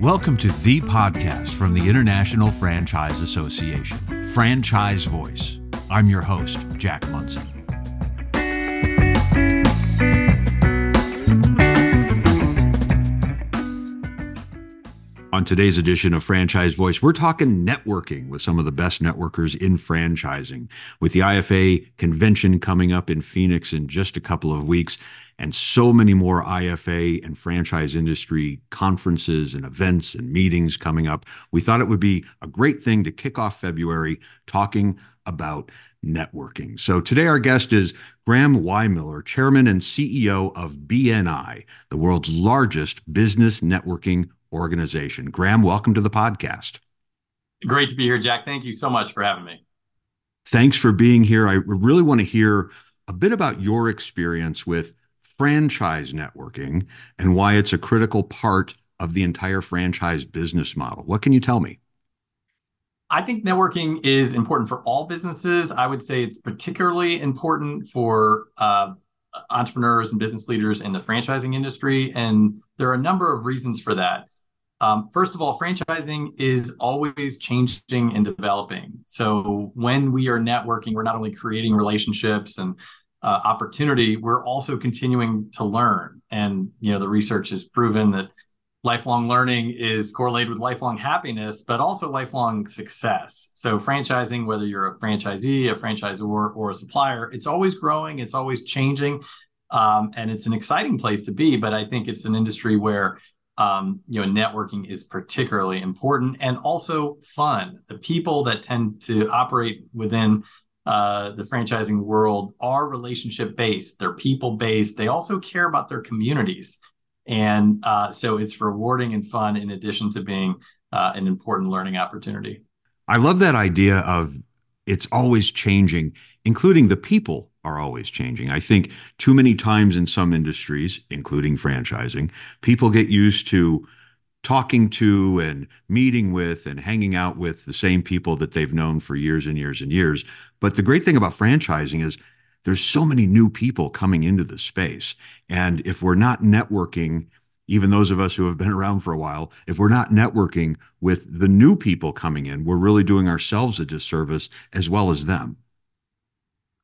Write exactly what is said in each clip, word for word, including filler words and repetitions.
Welcome to the podcast from the International Franchise Association, Franchise Voice. I'm your host, Jack Munson. On today's edition of Franchise Voice, we're talking networking with some of the best networkers in franchising. With the I F A convention coming up in Phoenix in just a couple of weeks, and so many more I F A and franchise industry conferences and events and meetings coming up, we thought it would be a great thing to kick off February talking about networking. So today our guest is Graham Weihmiller, Chairman and C E O of B N I, the world's largest business networking organization. Graham, welcome to the podcast. Great to be here, Jack. Thank you so much for having me. Thanks for being here. I really want to hear a bit about your experience with franchise networking and why it's a critical part of the entire franchise business model. What can you tell me? I think networking is important for all businesses. I would say it's particularly important for uh, entrepreneurs and business leaders in the franchising industry. And there are a number of reasons for that. Um, first of all, franchising is always changing and developing. So when we are networking, we're not only creating relationships and uh, opportunity, we're also continuing to learn. And, you know, the research has proven that lifelong learning is correlated with lifelong happiness, but also lifelong success. So franchising, whether you're a franchisee, a franchisor, or a supplier, it's always growing, it's always changing, um, and it's an exciting place to be. But I think it's an industry where um, you know networking is particularly important and also fun. The people that tend to operate within uh, the franchising world are relationship-based. They're people-based. They also care about their communities. And uh, so it's rewarding and fun in addition to being uh, an important learning opportunity. I love that idea of it's always changing, including the people are always changing. I think too many times in some industries, including franchising, people get used to talking to and meeting with and hanging out with the same people that they've known for years and years and years. But the great thing about franchising is there's so many new people coming into the space. And if we're not networking, even those of us who have been around for a while, if we're not networking with the new people coming in, we're really doing ourselves a disservice as well as them.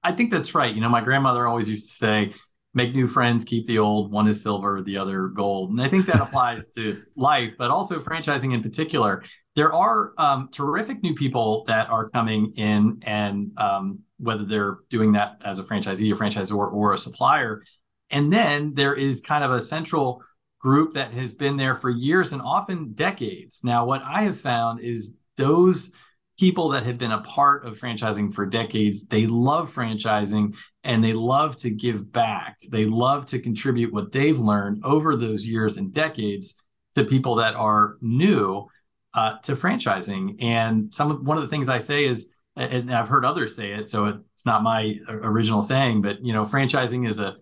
I think that's right. You know, my grandmother always used to say, make new friends, keep the old, one is silver, the other gold. And I think that applies to life, but also franchising in particular. There are um, terrific new people that are coming in, and um, whether they're doing that as a franchisee, a franchisor, or a supplier. And then there is kind of a central group that has been there for years and often decades. Now, what I have found is those people that have been a part of franchising for decades, they love franchising and they love to give back. They love to contribute what they've learned over those years and decades to people that are new uh, to franchising. And some one of the things I say is, and I've heard others say it, so it's not my original saying, but you know, franchising is a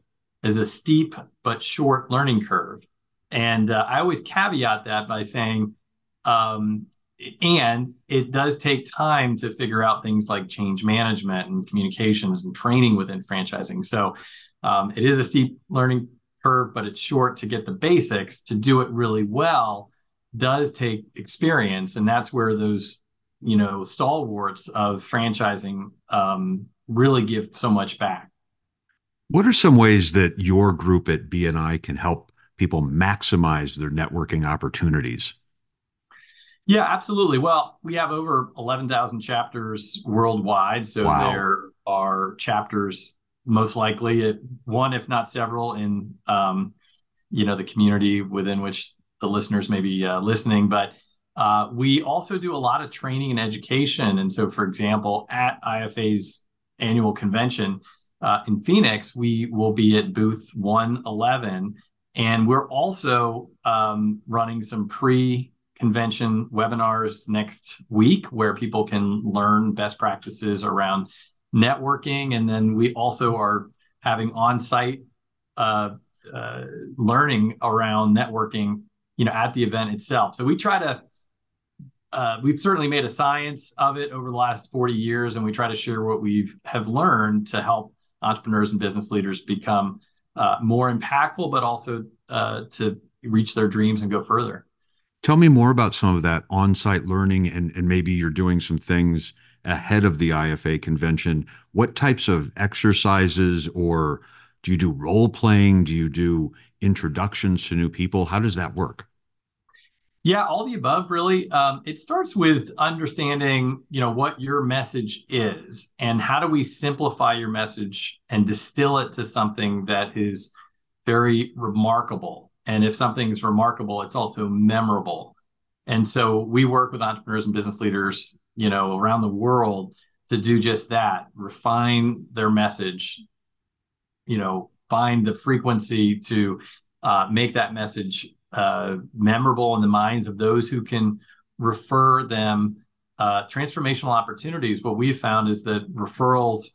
is a steep but short learning curve. And uh, I always caveat that by saying, um, and it does take time to figure out things like change management and communications and training within franchising. So um, it is a steep learning curve, but it's short to get the basics. To do it really well does take experience. And that's where those, you know, stalwarts of franchising um, really give so much back. What are some ways that your group at B N I can help people maximize their networking opportunities? Yeah, absolutely. Well, we have over eleven thousand chapters worldwide. So wow. There are chapters, most likely at one, if not several, in um, you know the community within which the listeners may be uh, listening. But uh, we also do a lot of training and education. And so, for example, at I F A's annual convention uh, in Phoenix, we will be at booth one eleven. And we're also um, running some pre- convention webinars next week where people can learn best practices around networking. And then we also are having on-site uh, uh, learning around networking, you know, at the event itself. So we try to, uh, we've certainly made a science of it over the last forty years, and we try to share what we've have learned to help entrepreneurs and business leaders become uh, more impactful, but also uh, to reach their dreams and go further. Tell me more about some of that on-site learning, and, and maybe you're doing some things ahead of the I F A convention. What types of exercises, or do you do role playing? Do you do introductions to new people? How does that work? Yeah, all the above, really. Um, it starts with understanding, you know, what your message is, and how do we simplify your message and distill it to something that is very remarkable. And if something's remarkable, it's also memorable. And so we work with entrepreneurs and business leaders, you know, around the world to do just that, refine their message, you know, find the frequency to uh, make that message uh, memorable in the minds of those who can refer them uh, transformational opportunities. What we've found is that referrals,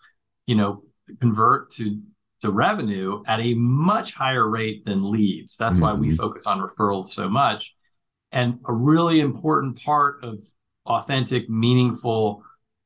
you know, convert to to revenue at a much higher rate than leads. That's mm-hmm. why we focus on referrals so much. And a really important part of authentic, meaningful,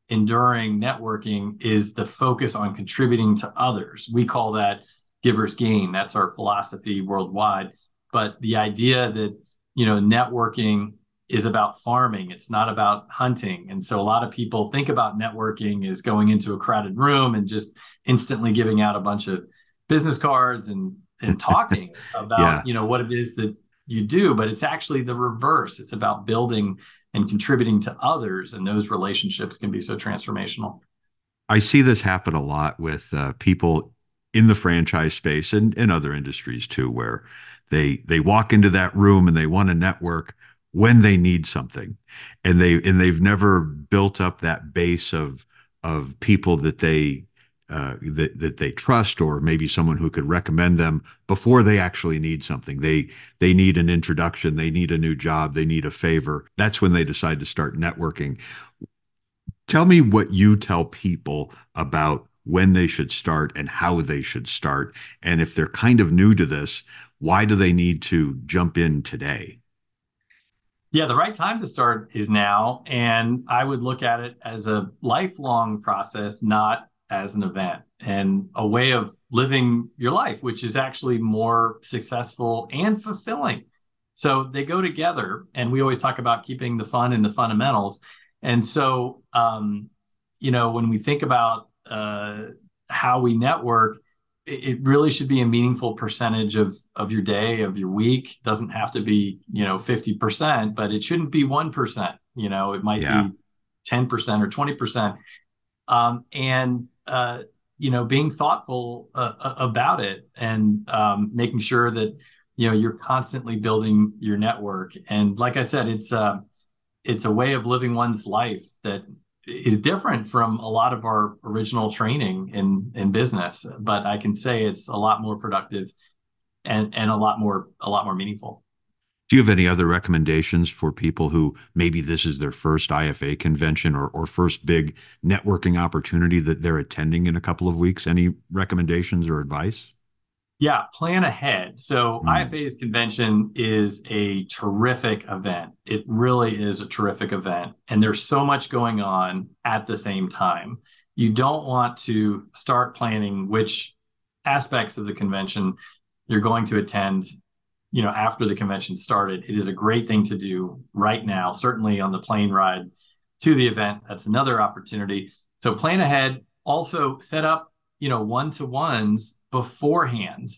enduring networking is the focus on contributing to others. We call that giver's gain. That's our philosophy worldwide. But the idea that, you know, networking is about farming. It's not about hunting. And so a lot of people think about networking as going into a crowded room and just instantly giving out a bunch of business cards and, and talking about, yeah. you know, what it is that you do, but it's actually the reverse. It's about building and contributing to others. And those relationships can be so transformational. I see this happen a lot with uh, people in the franchise space and in other industries too, where they, they walk into that room and they want to network when they need something, and they, and they've never built up that base of, of people that they, uh, that, that they trust, or maybe someone who could recommend them before they actually need something. They, they need an introduction. They need a new job. They need a favor. That's when they decide to start networking. Tell me what you tell people about when they should start and how they should start. And if they're kind of new to this, why do they need to jump in today? Yeah, the right time to start is now. And I would look at it as a lifelong process, not as an event, and a way of living your life, which is actually more successful and fulfilling. So they go together, and we always talk about keeping the fun in the fundamentals. And so, um, you know, when we think about uh, how we network, it really should be a meaningful percentage of, of your day, of your week. It doesn't have to be, you know, fifty percent, but it shouldn't be one percent. You know, it might yeah. be ten percent or twenty percent. Um, and, uh, you know, being thoughtful uh, about it, and um, making sure that, you know, you're constantly building your network. And like I said, it's a, it's a way of living one's life that is different from a lot of our original training in, in business, but I can say it's a lot more productive and, and a lot more, a lot more meaningful. Do you have any other recommendations for people who maybe this is their first I F A convention or, or first big networking opportunity that they're attending in a couple of weeks? Any recommendations or advice? Yeah, plan ahead. So mm-hmm. I F A's convention is a terrific event. It really is a terrific event. And there's so much going on at the same time. You don't want to start planning which aspects of the convention you're going to attend, you know, after the convention started. It is a great thing to do right now, certainly on the plane ride to the event. That's another opportunity. So plan ahead. Also set up, you know, one-to-ones beforehand.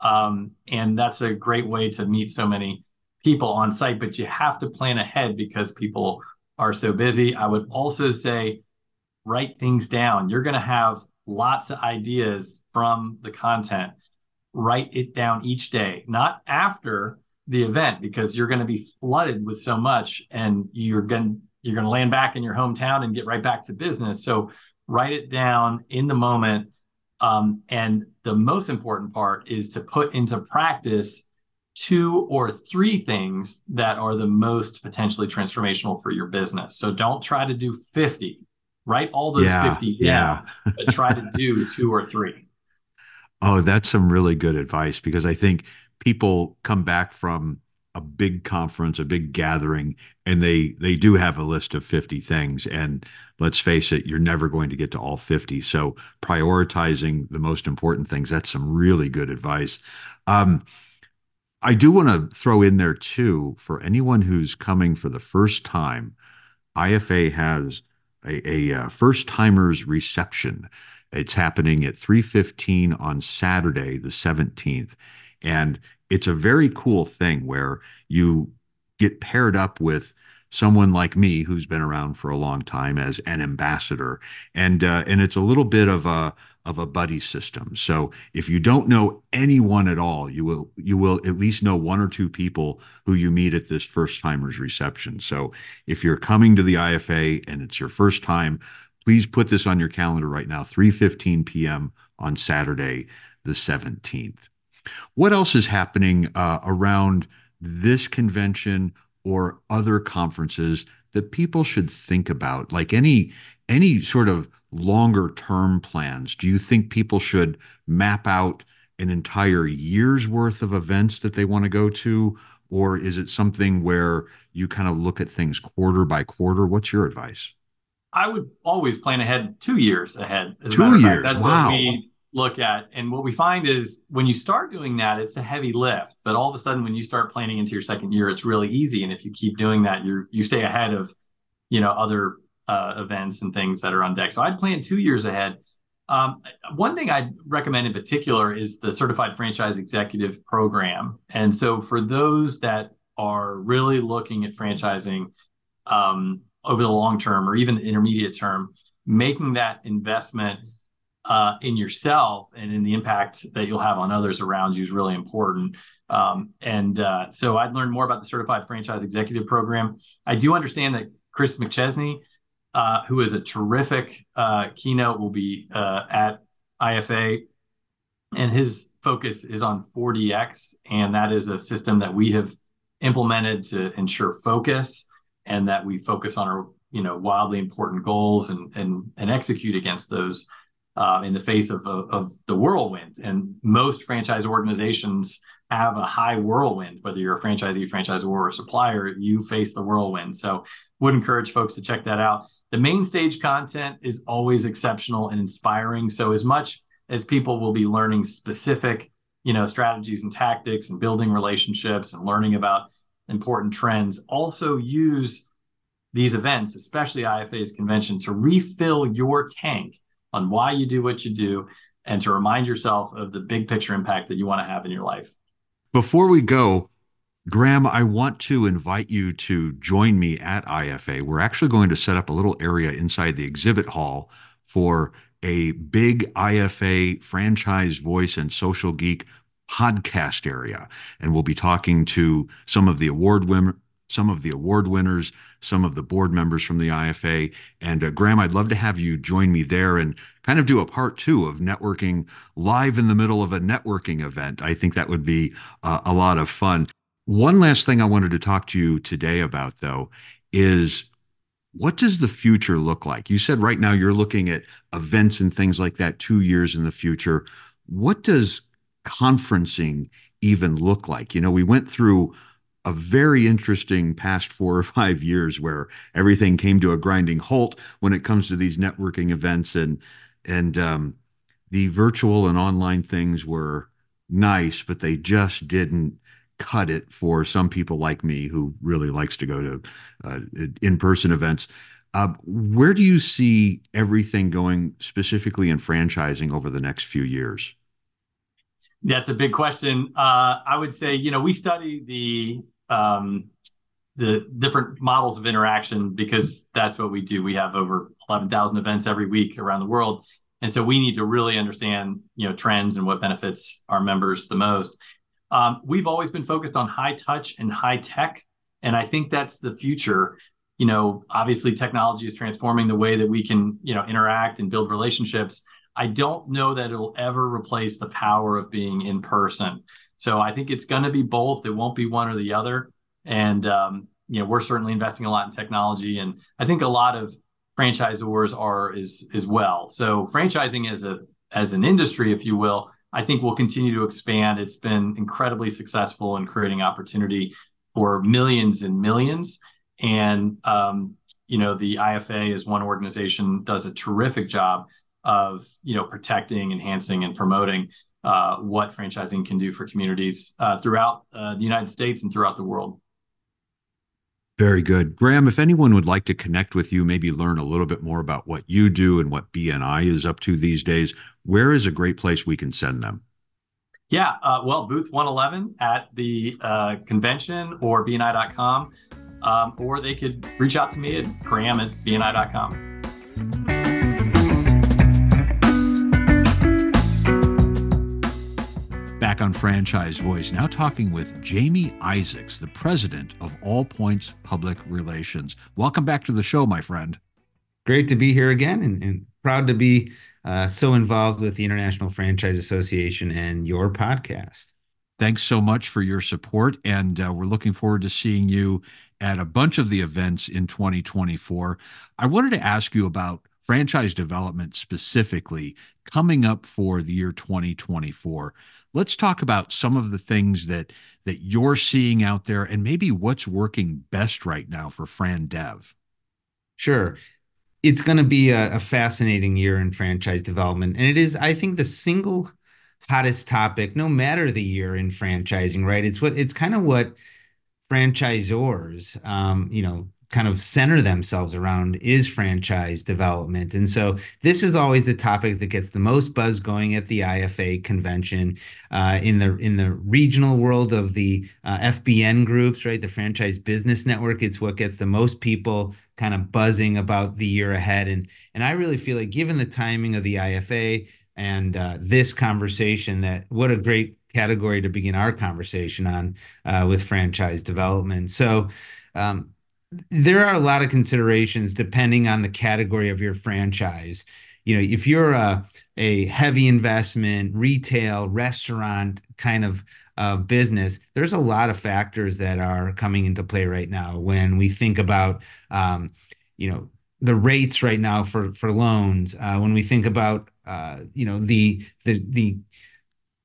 Um, and that's a great way to meet so many people on site, but you have to plan ahead because people are so busy. I would also say, write things down. You're going to have lots of ideas from the content. Write it down each day, not after the event, because you're going to be flooded with so much, and you're going, you're going to land back in your hometown and get right back to business. So write it down in the moment. Um, and the most important part is to put into practice two or three things that are the most potentially transformational for your business. So don't try to do fifty, write all those yeah, fifty down, yeah. but try to do two or three. Oh, that's some really good advice, because I think people come back from a big conference, a big gathering, and they they do have a list of fifty things. And let's face it, you're never going to get to all fifty. So prioritizing the most important things, that's some really good advice. Um, I do want to throw in there too, for anyone who's coming for the first time, I F A has a, a first timers reception. It's happening at three fifteen on Saturday, the seventeenth. And it's a very cool thing where you get paired up with someone like me who's been around for a long time as an ambassador. And uh, and it's a little bit of a of a buddy system. So if you don't know anyone at all, you will you will at least know one or two people who you meet at this first timers reception. So if you're coming to the I F A and it's your first time, please put this on your calendar right now, three fifteen p m on Saturday, the seventeenth. What else is happening uh, around this convention or other conferences that people should think about, like any any sort of longer term plans? Do you think people should map out an entire year's worth of events that they want to go to, or is it something where you kind of look at things quarter by quarter? What's your advice? I would always plan ahead two years ahead. As two a matter of years, fact. That's wow. what we look at. And what we find is when you start doing that, it's a heavy lift. But all of a sudden, when you start planning into your second year, it's really easy. And if you keep doing that, you you stay ahead of, you know, other uh, events and things that are on deck. So I'd plan two years ahead. Um, one thing I'd recommend in particular is the Certified Franchise Executive Program. And so for those that are really looking at franchising, um, over the long term or even the intermediate term, making that investment uh, in yourself and in the impact that you'll have on others around you is really important. Um, and uh, so I'd learn more about the Certified Franchise Executive Program. I do understand that Chris McChesney, uh, who is a terrific uh, keynote, will be uh, at I F A. And his focus is on four D X. And that is a system that we have implemented to ensure focus, and that we focus on our, you know, wildly important goals and and and execute against those uh, in the face of, of of the whirlwind. And most franchise organizations have a high whirlwind. Whether you're a franchisee, franchisor, or a supplier, you face the whirlwind. So would encourage folks to check that out. The main stage content is always exceptional and inspiring. So as much as people will be learning specific, you know, strategies and tactics and building relationships and learning about important trends, also use these events, especially I F A's convention, to refill your tank on why you do what you do and to remind yourself of the big picture impact that you want to have in your life. Before we go, Graham, I want to invite you to join me at I F A. We're actually going to set up a little area inside the exhibit hall for a big I F A Franchise Voice and Social Geek podcast area, and we'll be talking to some of the award win- some of the award winners, some of the board members from the I F A. And uh, Graham, I'd love to have you join me there and kind of do a part two of networking live in the middle of a networking event. I think that would be uh, a lot of fun. One last thing I wanted to talk to you today about, though, is what does the future look like? You said right now you're looking at events and things like that two years in the future. What does conferencing even look like? You know, we went through a very interesting past four or five years where everything came to a grinding halt when it comes to these networking events, and and um, the virtual and online things were nice, but they just didn't cut it for some people like me who really likes to go to uh, in-person events. Uh, where do you see everything going specifically in franchising over the next few years? That's a big question. Uh, I would say, you know, we study the um, the different models of interaction because that's what we do. We have over eleven thousand events every week around the world. And so we need to really understand, you know, trends and what benefits our members the most. Um, we've always been focused on high touch and high tech. And I think that's the future. You know, obviously technology is transforming the way that we can, you know, interact and build relationships. I don't know that it'll ever replace the power of being in person. So I think it's going to be both. It won't be one or the other. And, um, you know, we're certainly investing a lot in technology. And I think a lot of franchisors are as, as well. So franchising as a as an industry, if you will, I think will continue to expand. It's been incredibly successful in creating opportunity for millions and millions. And, um, you know, the I F A as one organization does a terrific job of, you know, protecting, enhancing, and promoting uh, what franchising can do for communities uh, throughout uh, the United States and throughout the world. Very good. Graham, if anyone would like to connect with you, maybe learn a little bit more about what you do and what B N I is up to these days, where is a great place we can send them? Yeah, uh, well, booth one eleven at the uh, convention or B N I dot com, um, or they could reach out to me at Graham at B N I dot com. Back on Franchise Voice, now talking with Jamie Izaks, the president of All Points Public Relations. Welcome back to the show, my friend. Great to be here again, and, and proud to be uh, so involved with the International Franchise Association and your podcast. Thanks so much for your support, and uh, we're looking forward to seeing you at a bunch of the events in twenty twenty-four. I wanted to ask you about franchise development specifically coming up for the year twenty twenty-four. Let's talk about some of the things that that you're seeing out there and maybe what's working best right now for Fran Dev. Sure. It's going to be a, a fascinating year in franchise development. And it is, I think, the single hottest topic, no matter the year in franchising, right? It's what it's kind of what franchisors, um, you know, kind of center themselves around is franchise development. And so this is always the topic that gets the most buzz going at the I F A convention, uh, in the in the regional world of the uh, F B N groups, right? The Franchise Business Network. It's what gets the most people kind of buzzing about the year ahead. And, and I really feel like given the timing of the I F A and uh, this conversation, that what a great category to begin our conversation on uh, with franchise development. So, um, there are a lot of considerations depending on the category of your franchise. You know, if you're a, a heavy investment, retail, restaurant kind of uh, business, there's a lot of factors that are coming into play right now when we think about, um, you know, the rates right now for, for loans, uh, when we think about, uh, you know, the, the, the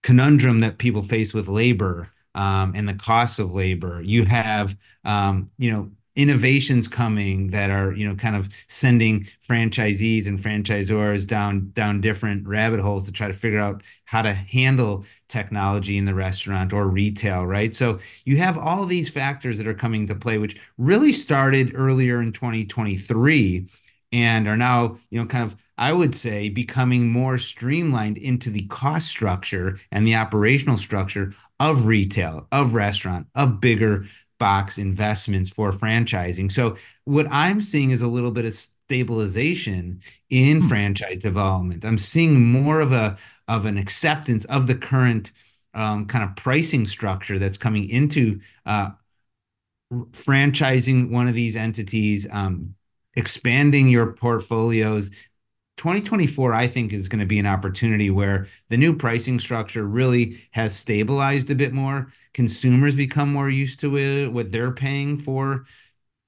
conundrum that people face with labor um, and the cost of labor. You have, um, you know, innovations coming that are, you know, kind of sending franchisees and franchisors down down different rabbit holes to try to figure out how to handle technology in the restaurant or retail, right? So you have all these factors that are coming to play, which really started earlier in twenty twenty-three and are now, you know, kind of, I would say, becoming more streamlined into the cost structure and the operational structure of retail, of restaurant, of bigger box investments for franchising. So what I'm seeing is a little bit of stabilization in franchise development. I'm seeing more of a of an acceptance of the current um, kind of pricing structure that's coming into uh, franchising one of these entities, um, expanding your portfolios. twenty twenty-four, I think, is going to be an opportunity where the new pricing structure really has stabilized a bit more. Consumers become more used to it, what they're paying for,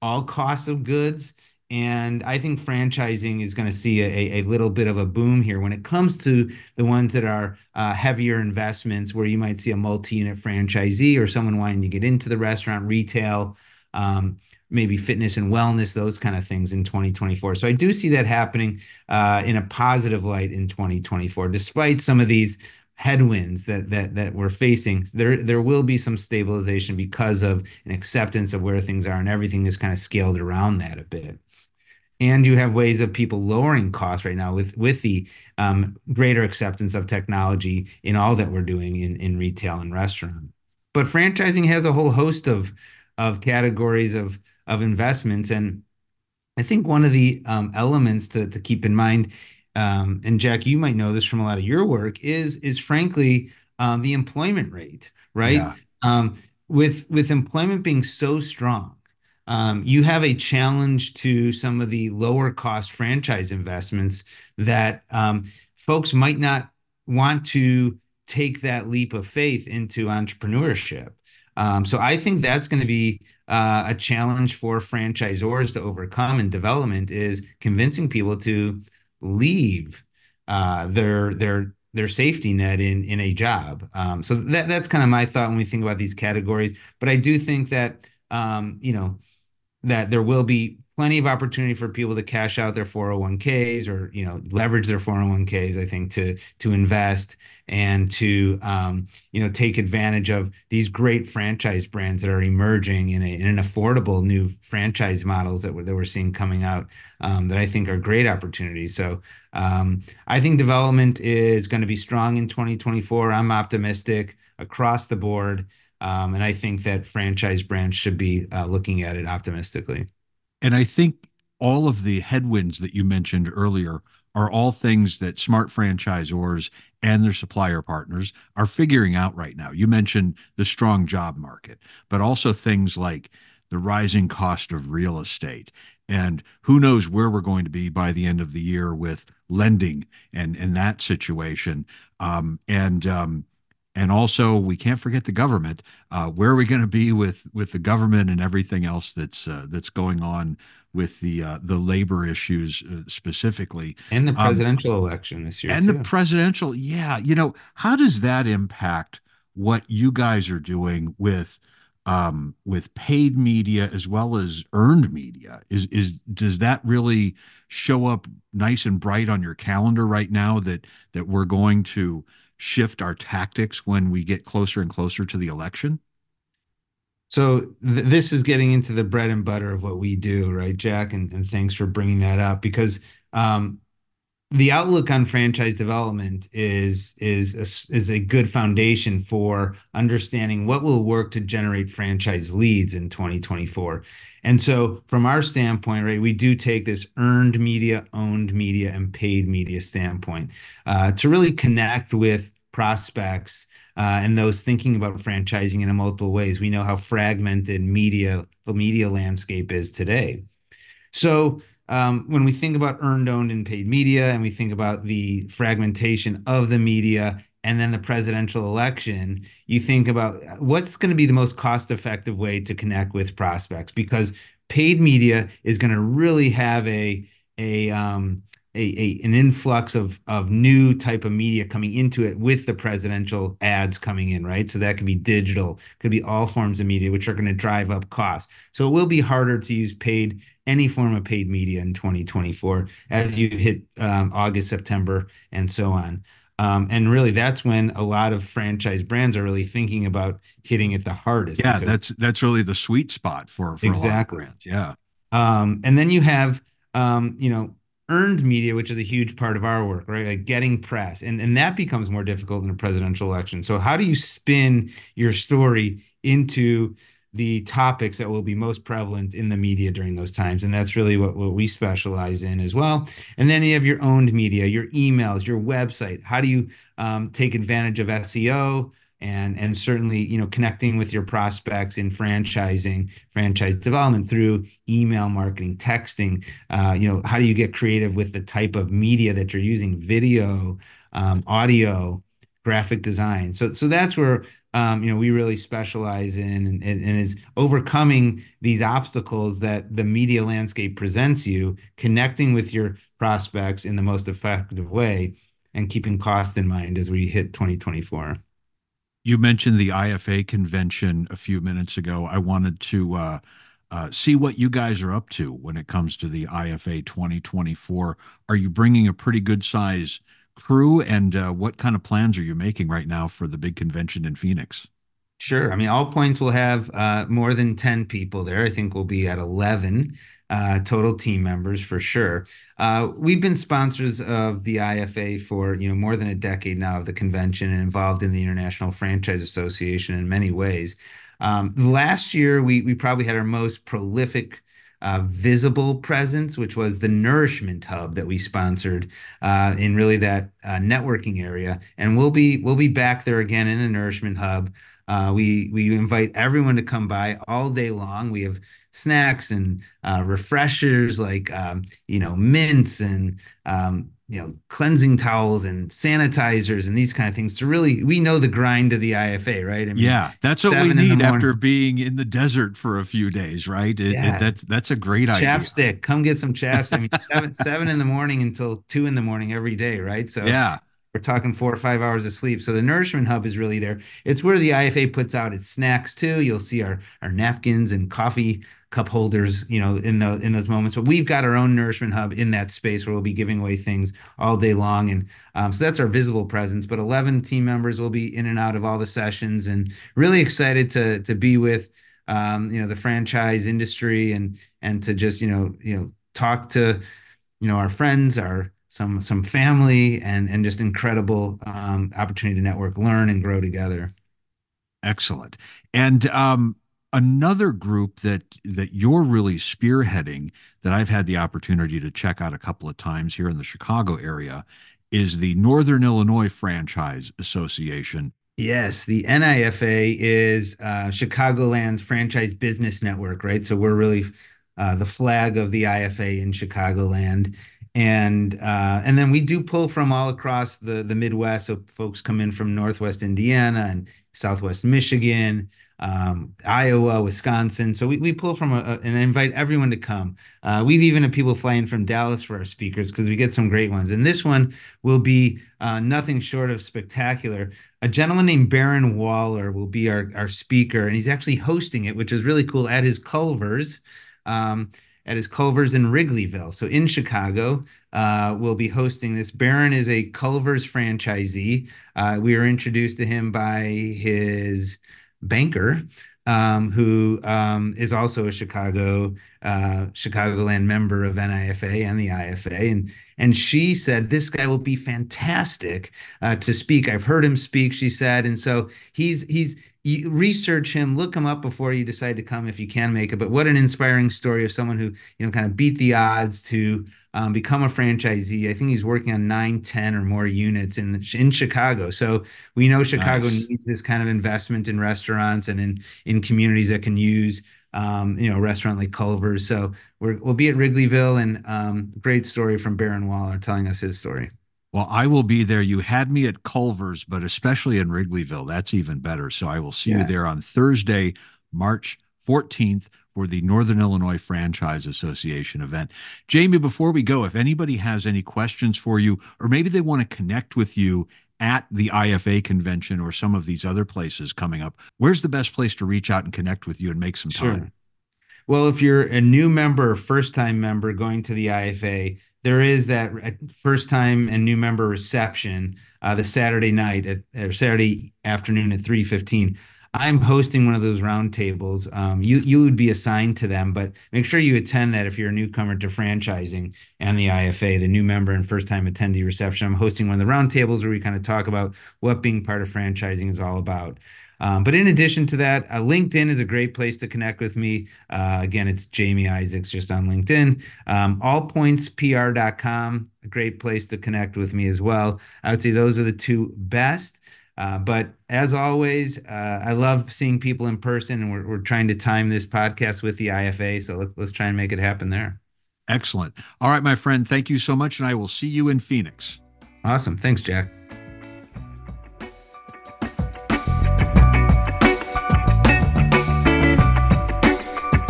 all costs of goods. And I think franchising is going to see a, a little bit of a boom here when it comes to the ones that are uh, heavier investments, where you might see a multi-unit franchisee or someone wanting to get into the restaurant, retail, um, maybe fitness and wellness, those kind of things in twenty twenty-four. So I do see that happening uh, in a positive light in twenty twenty-four, despite some of these headwinds that that that we're facing. There, there will be some stabilization because of an acceptance of where things are, and everything is kind of scaled around that a bit. And you have ways of people lowering costs right now with, with the um, greater acceptance of technology in all that we're doing in, in retail and restaurant. But franchising has a whole host of, of categories of of investments. And I think one of the um, elements to, to keep in mind, um, and Jack, you might know this from a lot of your work, is, is frankly, uh, the employment rate, right? Yeah. Um, with, with employment being so strong, um, you have a challenge to some of the lower cost franchise investments that um, folks might not want to take that leap of faith into entrepreneurship. Um, so I think that's going to be uh, a challenge for franchisors to overcome in development, is convincing people to leave uh, their their their safety net in in a job. Um, so that that's kind of my thought when we think about these categories. But I do think that um, you know that there will be plenty of opportunity for people to cash out their four oh one Ks or, you know, leverage their four oh one Ks, I think, to, to invest and to, um, you know, take advantage of these great franchise brands that are emerging in, a, in an affordable new franchise models that we're, that we're seeing coming out um, that I think are great opportunities. So um, I think development is going to be strong in twenty twenty-four. I'm optimistic across the board. Um, and I think that franchise brands should be uh, looking at it optimistically. And I think all of the headwinds that you mentioned earlier are all things that smart franchisors and their supplier partners are figuring out right now. You mentioned the strong job market, but also things like the rising cost of real estate. And who knows where we're going to be by the end of the year with lending and, and that situation. Um, and um, and also, we can't forget the government. Uh, where are we going to be with with the government and everything else that's uh, that's going on with the uh, the labor issues uh, specifically, and the presidential um, election this year, and too. the presidential, yeah, you know, how does that impact what you guys are doing with um, with paid media as well as earned media? Is is does that really show up nice and bright on your calendar right now that that we're going to shift our tactics when we get closer and closer to the election? So th- this is getting into the bread and butter of what we do, right, Jack? And, and thanks for bringing that up, because um, the outlook on franchise development is is a, is a good foundation for understanding what will work to generate franchise leads in twenty twenty-four. And so from our standpoint, right, we do take this earned media, owned media, and paid media standpoint uh, to really connect with prospects uh, and those thinking about franchising in multiple ways. We know how fragmented media the media landscape is today. So Um, when we think about earned, owned, and paid media, and we think about the fragmentation of the media and then the presidential election, you think about what's going to be the most cost-effective way to connect with prospects, because paid media is going to really have a a, um, a, a an influx of of new type of media coming into it with the presidential ads coming in, right? So that could be digital, could be all forms of media, which are going to drive up costs. So it will be harder to use paid any form of paid media in twenty twenty-four as you hit um, August, September, and so on. Um, and really, that's when a lot of franchise brands are really thinking about hitting it the hardest. Yeah, that's that's really the sweet spot for, for exactly. a lot of brands. Yeah. Um, and then you have, um, you know, earned media, which is a huge part of our work, right? Like getting press. And, and that becomes more difficult in a presidential election. So how do you spin your story into the topics that will be most prevalent in the media during those times? And that's really what, what we specialize in as well. And then you have your owned media, your emails, your website. How do you um, take advantage of S E O and and certainly, you know, connecting with your prospects in franchising, franchise development through email marketing, texting? Uh, you know, how do you get creative with the type of media that you're using? Video, um, audio, graphic design. So so that's where Um, you know, we really specialize in and, and, and is overcoming these obstacles that the media landscape presents you, connecting with your prospects in the most effective way, and keeping cost in mind as we hit twenty twenty-four. You mentioned the I F A convention a few minutes ago. I wanted to uh, uh, see what you guys are up to when it comes to the I F A twenty twenty-four. Are you bringing a pretty good size crew, and uh, what kind of plans are you making right now for the big convention in Phoenix? Sure. I mean, All Points will have uh, more than ten people there. I think we'll be at eleven uh, total team members for sure. Uh, we've been sponsors of the I F A for, you know, more than a decade now of the convention, and involved in the International Franchise Association in many ways. Um, last year, we we probably had our most prolific Uh, visible presence, which was the Nourishment Hub that we sponsored uh, in really that uh, networking area, and we'll be we'll be back there again in the Nourishment Hub. Uh, we we invite everyone to come by all day long. We have snacks and uh, refreshers like um, you know mints and um, you know cleansing towels and sanitizers and these kind of things to really, we know the grind of the I F A, right? I mean, yeah, that's what we need after being in the desert for a few days, right? It, yeah. it, that's that's a great idea. Chapstick, come get some chapstick. I mean, seven seven in the morning until two in the morning every day, right? So yeah. We're talking four or five hours of sleep. So the nourishment hub is really there. It's where the I F A puts out its snacks too. You'll see our, our napkins and coffee cup holders, you know, in the, in those moments. But we've got our own nourishment hub in that space where we'll be giving away things all day long. And um, so that's our visible presence. But eleven team members will be in and out of all the sessions, and really excited to, to be with, um, you know, the franchise industry, and, and to just, you know, you know, talk to, you know, our friends, our, some, some family, and, and just incredible um, opportunity to network, learn, and grow together. Excellent. And, um, another group that that you're really spearheading, that I've had the opportunity to check out a couple of times here in the Chicago area, is the Northern Illinois Franchise Association. Yes, the N I F A is uh, Chicagoland's Franchise Business Network, right? So we're really uh, the flag of the I F A in Chicagoland. And uh, and then we do pull from all across the, the Midwest. So folks come in from Northwest Indiana and Southwest Michigan, um, Iowa, Wisconsin. So we, we pull from a, a, and invite everyone to come. Uh, we've even had people flying from Dallas for our speakers, because we get some great ones. And this one will be uh, nothing short of spectacular. A gentleman named Baron Waller will be our, our speaker, and he's actually hosting it, which is really cool, at his Culver's. Um, at his Culver's in Wrigleyville. So in Chicago, uh, we'll be hosting this. Baron is a Culver's franchisee. Uh, we were introduced to him by his banker, um, who um, is also a Chicago, uh, Chicagoland member of N I F A and the I F A. And, and she said, this guy will be fantastic uh, to speak. I've heard him speak, she said. And so he's, he's, you research him, look him up before you decide to come if you can make it. But what an inspiring story of someone who, you know, kind of beat the odds to um, become a franchisee. I think he's working on nine, ten or more units in in Chicago. So we know Chicago nice. needs this kind of investment in restaurants and in in communities that can use, um, you know, a restaurant like Culver's. So we're, we'll be at Wrigleyville, and um, great story from Baron Waller telling us his story. Well, I will be there. You had me at Culver's, but especially in Wrigleyville, that's even better. So I will see yeah. you there on Thursday, March fourteenth, for the Northern Illinois Franchise Association event. Jamie, before we go, if anybody has any questions for you, or maybe they want to connect with you at the I F A convention or some of these other places coming up, where's the best place to reach out and connect with you and make some time? Sure. Well, if you're a new member or first-time member going to the I F A, there is that first-time and new member reception uh, the Saturday night at, or Saturday afternoon at three fifteen. I'm hosting one of those roundtables. Um, you you would be assigned to them, but make sure you attend that if you're a newcomer to franchising and the I F A, the new member and first-time attendee reception. I'm hosting one of the roundtables where we kind of talk about what being part of franchising is all about. Um, but in addition to that, uh, LinkedIn is a great place to connect with me. Uh, again, it's Jamie Izaks just on LinkedIn. Um, all points p r dot com, a great place to connect with me as well. I would say those are the two best. Uh, but as always, uh, I love seeing people in person, and we're, we're trying to time this podcast with the I F A. So let, let's try and make it happen there. Excellent. All right, my friend, thank you so much. And I will see you in Phoenix. Awesome. Thanks, Jack.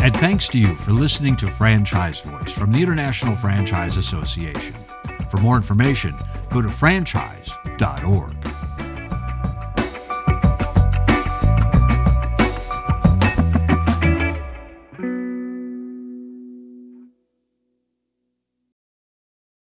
And thanks to you for listening to Franchise Voice from the International Franchise Association. For more information, go to franchise dot org.